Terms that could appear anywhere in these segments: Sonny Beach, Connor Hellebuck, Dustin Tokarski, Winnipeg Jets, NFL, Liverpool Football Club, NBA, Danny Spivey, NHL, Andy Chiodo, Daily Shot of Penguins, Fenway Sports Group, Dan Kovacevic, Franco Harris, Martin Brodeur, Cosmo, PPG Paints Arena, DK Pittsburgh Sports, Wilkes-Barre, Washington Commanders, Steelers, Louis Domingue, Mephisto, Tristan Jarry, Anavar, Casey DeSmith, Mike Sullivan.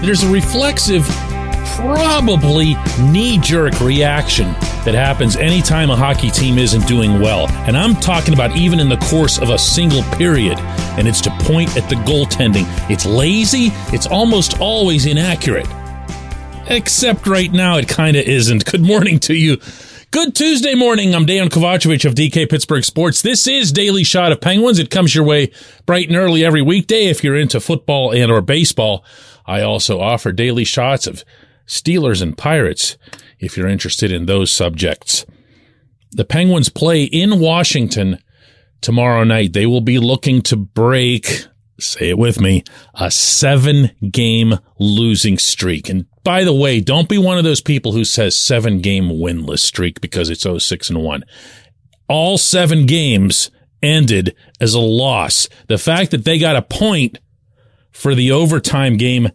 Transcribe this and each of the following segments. there's a reflexive, probably knee-jerk reaction that happens anytime a hockey team isn't doing well. And I'm talking about even in the course of a single period. And it's to point at the goaltending. It's lazy. It's almost always inaccurate. Except right now it kind of isn't. Good morning to you. Good Tuesday morning. I'm Dan Kovacevic of DK Pittsburgh Sports. This is Daily Shot of Penguins. It comes your way bright and early every weekday if you're into football and or baseball. I also offer daily shots of Steelers and Pirates if you're interested in those subjects. The Penguins play in Washington tomorrow night. They will be looking to break, say it with me, a 7-game losing streak. And by the way, don't be one of those people who says 7-game winless streak because it's 0-6-1. All 7 games ended as a loss. The fact that they got a point for the overtime game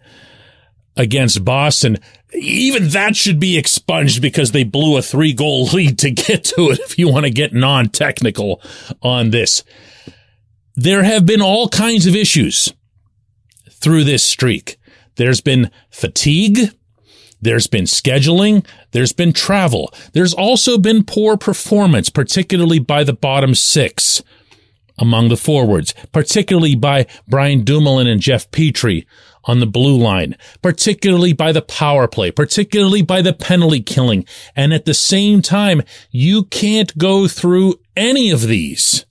against Boston, even that should be expunged because they blew a 3-goal lead to get to it if you want to get non-technical on this. There have been all kinds of issues through this streak. There's been fatigue. There's been scheduling. There's been travel. There's also been poor performance, particularly by the bottom 6 among the forwards, particularly by Brian Dumoulin and Jeff Petrie on the blue line, particularly by the power play, particularly by the penalty killing. And at the same time, you can't go through any of these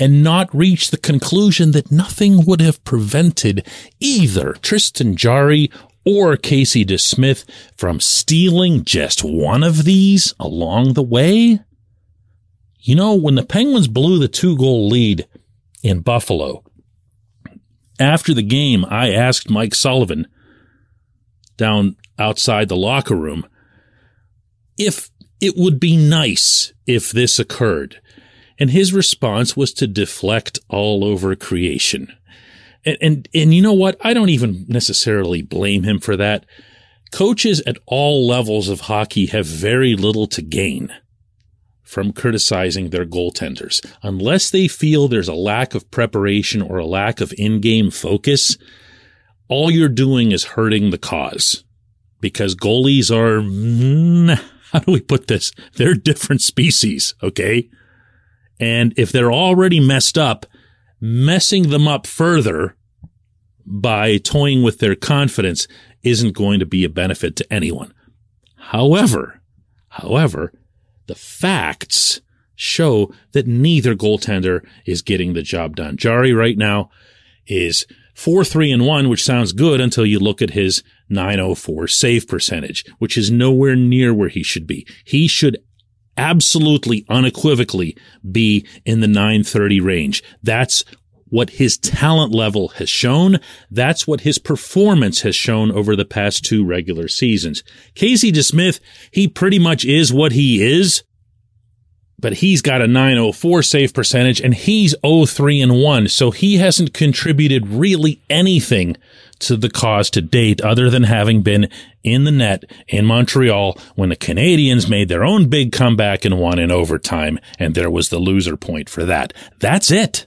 and not reach the conclusion that nothing would have prevented either Tristan Jarry or Casey DeSmith from stealing just one of these along the way. You know, when the Penguins blew the 2-goal lead in Buffalo, after the game, I asked Mike Sullivan down outside the locker room if it would be nice if this occurred. And his response was to deflect all over creation. And you know what? I don't even necessarily blame him for that. Coaches at all levels of hockey have very little to gain from criticizing their goaltenders. Unless they feel there's a lack of preparation or a lack of in-game focus, all you're doing is hurting the cause. Because goalies are, how do we put this? They're different species, okay? And if they're already messed up, messing them up further by toying with their confidence isn't going to be a benefit to anyone. However, the facts show that neither goaltender is getting the job done. Jarry right now is 4-3-1, which sounds good until you look at his .904 save percentage, which is nowhere near where he should be. He should absolutely, unequivocally be in the 930 range. That's what his talent level has shown. That's what his performance has shown over the past 2 regular seasons. Casey DeSmith, he pretty much is what he is, but he's got a 904 save percentage and he's 0-3-1. So he hasn't contributed really anything to the cause to date other than having been in the net in Montreal when the Canadiens made their own big comeback and won in overtime. And there was the loser point for that. That's it.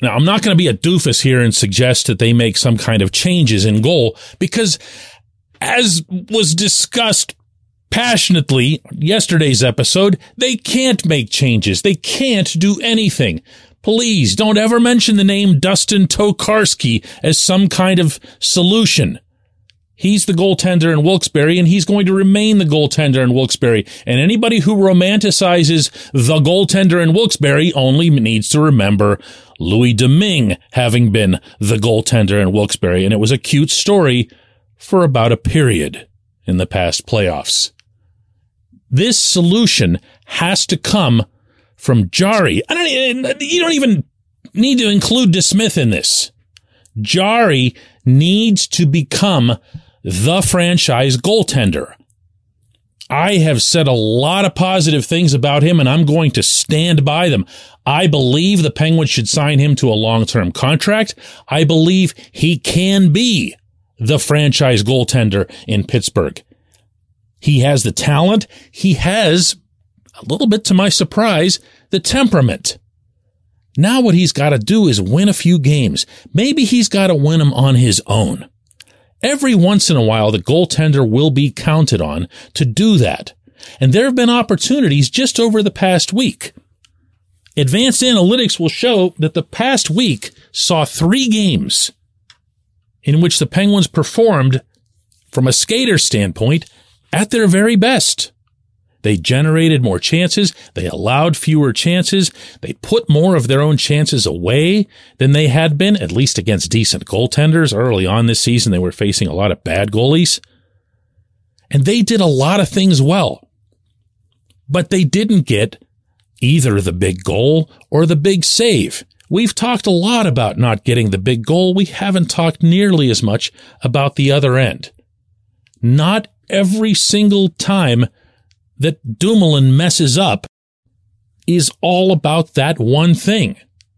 Now, I'm not going to be a doofus here and suggest that they make some kind of changes in goal because, as was discussed passionately yesterday's episode, they can't make changes. They can't do anything. Please don't ever mention the name Dustin Tokarski as some kind of solution. He's the goaltender in Wilkes-Barre, and he's going to remain the goaltender in Wilkes-Barre. And anybody who romanticizes the goaltender in Wilkes-Barre only needs to remember Louis Domingue having been the goaltender in Wilkes-Barre. And it was a cute story for about a period in the past playoffs. This solution has to come from Jarry. You don't even need to include DeSmith in this. Jarry needs to become the franchise goaltender. I have said a lot of positive things about him, and I'm going to stand by them. I believe the Penguins should sign him to a long-term contract. I believe he can be the franchise goaltender in Pittsburgh. He has the talent. He has, a little bit to my surprise, the temperament. Now what he's got to do is win a few games. Maybe he's got to win them on his own. Every once in a while, the goaltender will be counted on to do that. And there have been opportunities just over the past week. Advanced analytics will show that the past week saw 3 games in which the Penguins performed, from a skater standpoint, at their very best. They generated more chances. They allowed fewer chances. They put more of their own chances away than they had been, at least against decent goaltenders. Early on this season, they were facing a lot of bad goalies. And they did a lot of things well. But they didn't get either the big goal or the big save. We've talked a lot about not getting the big goal. We haven't talked nearly as much about the other end. Not every single time that Dumoulin messes up is all about that one thing.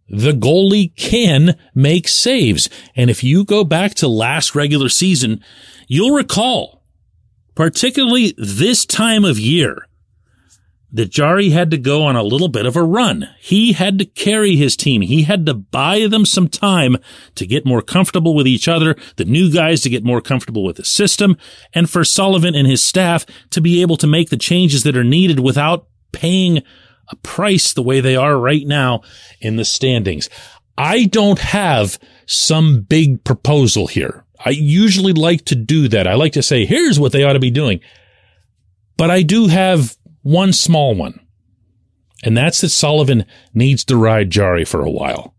The goalie can make saves. And if you go back to last regular season, you'll recall, particularly this time of year, that Jarry had to go on a little bit of a run. He had to carry his team. He had to buy them some time to get more comfortable with each other, the new guys to get more comfortable with the system, and for Sullivan and his staff to be able to make the changes that are needed without paying a price the way they are right now in the standings. I don't have some big proposal here. I usually like to do that. I like to say, here's what they ought to be doing. But I do have one small one, and that's that Sullivan needs to ride Jarry for a while.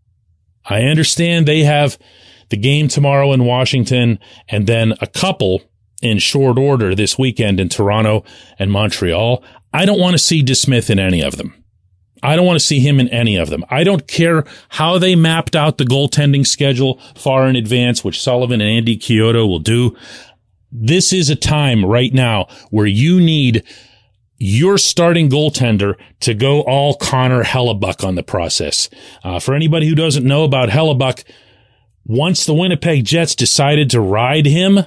I understand they have the game tomorrow in Washington and then a couple in short order this weekend in Toronto and Montreal. I don't want to see DeSmith in any of them. I don't want to see him in any of them. I don't care how they mapped out the goaltending schedule far in advance, which Sullivan and Andy Chiodo will do. This is a time right now where you need your starting goaltender to go all Connor Hellebuck on the process. For anybody who doesn't know about Hellebuck, once the Winnipeg Jets decided to ride him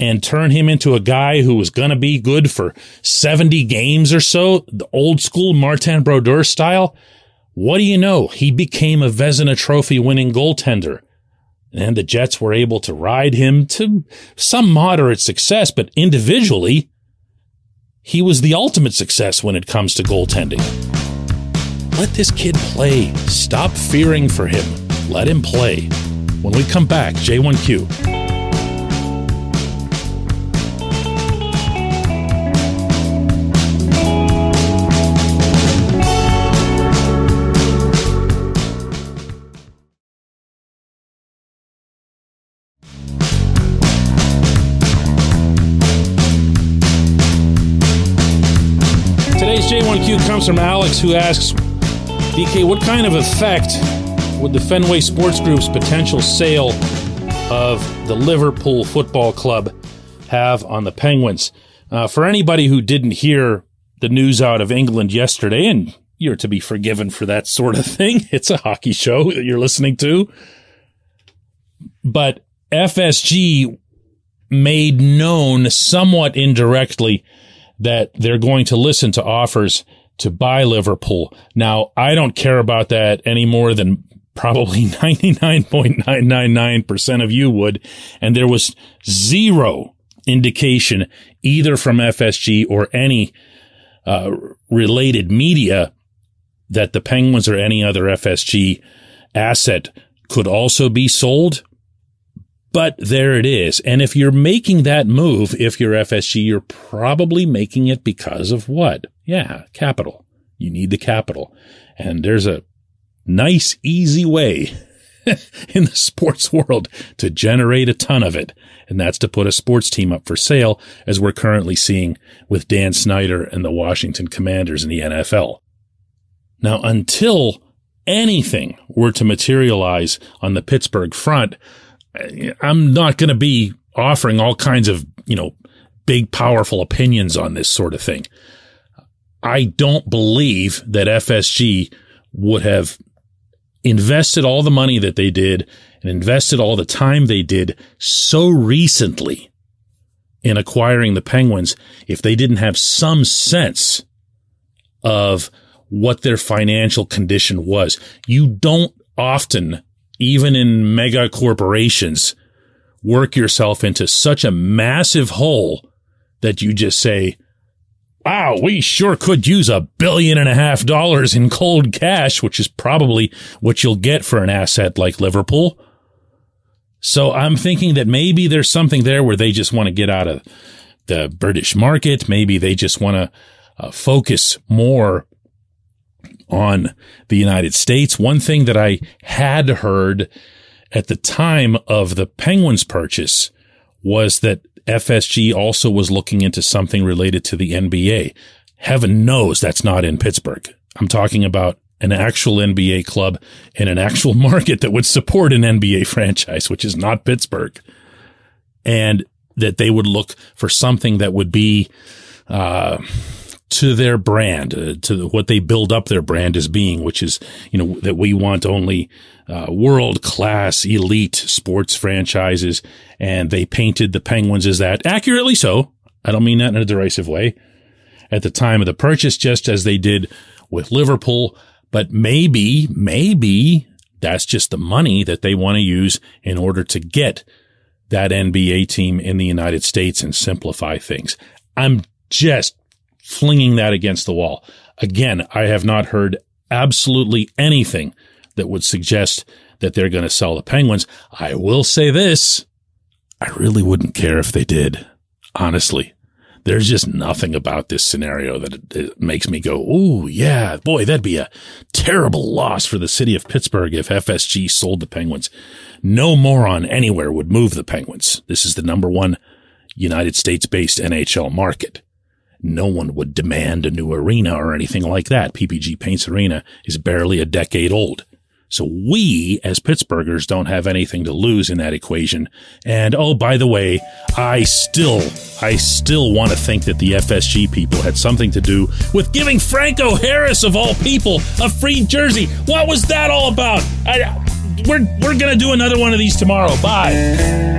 and turn him into a guy who was going to be good for 70 games or so, the old school Martin Brodeur style, what do you know? He became a Vezina Trophy winning goaltender. And the Jets were able to ride him to some moderate success, but individually, he was the ultimate success when it comes to goaltending. Let this kid play. Stop fearing for him. Let him play. When we come back, J1Q. J1Q comes from Alex, who asks, DK, what kind of effect would the Fenway Sports Group's potential sale of the Liverpool Football Club have on the Penguins? For anybody who didn't hear the news out of England yesterday, and you're to be forgiven for that sort of thing, it's a hockey show that you're listening to, but FSG made known somewhat indirectly that they're going to listen to offers to buy Liverpool. Now, I don't care about that any more than probably 99.999% of you would. And there was zero indication either from FSG or any related media that the Penguins or any other FSG asset could also be sold. But there it is. And if you're making that move, if you're FSG, you're probably making it because of what? Yeah, capital. You need the capital. And there's a nice, easy way in the sports world to generate a ton of it. And that's to put a sports team up for sale, as we're currently seeing with Dan Snyder and the Washington Commanders in the NFL. Now, until anything were to materialize on the Pittsburgh front, I'm not going to be offering all kinds of, big, powerful opinions on this sort of thing. I don't believe that FSG would have invested all the money that they did and invested all the time they did so recently in acquiring the Penguins if they didn't have some sense of what their financial condition was. You don't often, even in mega corporations, work yourself into such a massive hole that you just say, wow, we sure could use $1.5 billion in cold cash, which is probably what you'll get for an asset like Liverpool. So I'm thinking that maybe there's something there where they just want to get out of the British market. Maybe they just want to focus more on the United States. One thing that I had heard at the time of the Penguins purchase was that FSG also was looking into something related to the NBA. Heaven knows that's not in Pittsburgh. I'm talking about an actual NBA club in an actual market that would support an NBA franchise, which is not Pittsburgh. And that they would look for something that would be to their brand, to what they build up their brand as being, which is, you know, that we want only world-class elite sports franchises. And they painted the Penguins as that, accurately so. I don't mean that in a derisive way at the time of the purchase, just as they did with Liverpool. But maybe that's just the money that they want to use in order to get that NBA team in the United States and simplify things. I'm just flinging that against the wall. Again, I have not heard absolutely anything that would suggest that they're going to sell the Penguins. I will say this. I really wouldn't care if they did. Honestly, there's just nothing about this scenario that it makes me go, oh, yeah, boy, that'd be a terrible loss for the city of Pittsburgh if FSG sold the Penguins. No moron anywhere would move the Penguins. This is the #1 United States-based NHL market. No one would demand a new arena or anything like that. PPG Paints Arena is barely a decade old. So we, as Pittsburghers, don't have anything to lose in that equation. And, oh, by the way, I still want to think that the FSG people had something to do with giving Franco Harris, of all people, a free jersey. What was that all about? We're going to do another one of these tomorrow. Bye.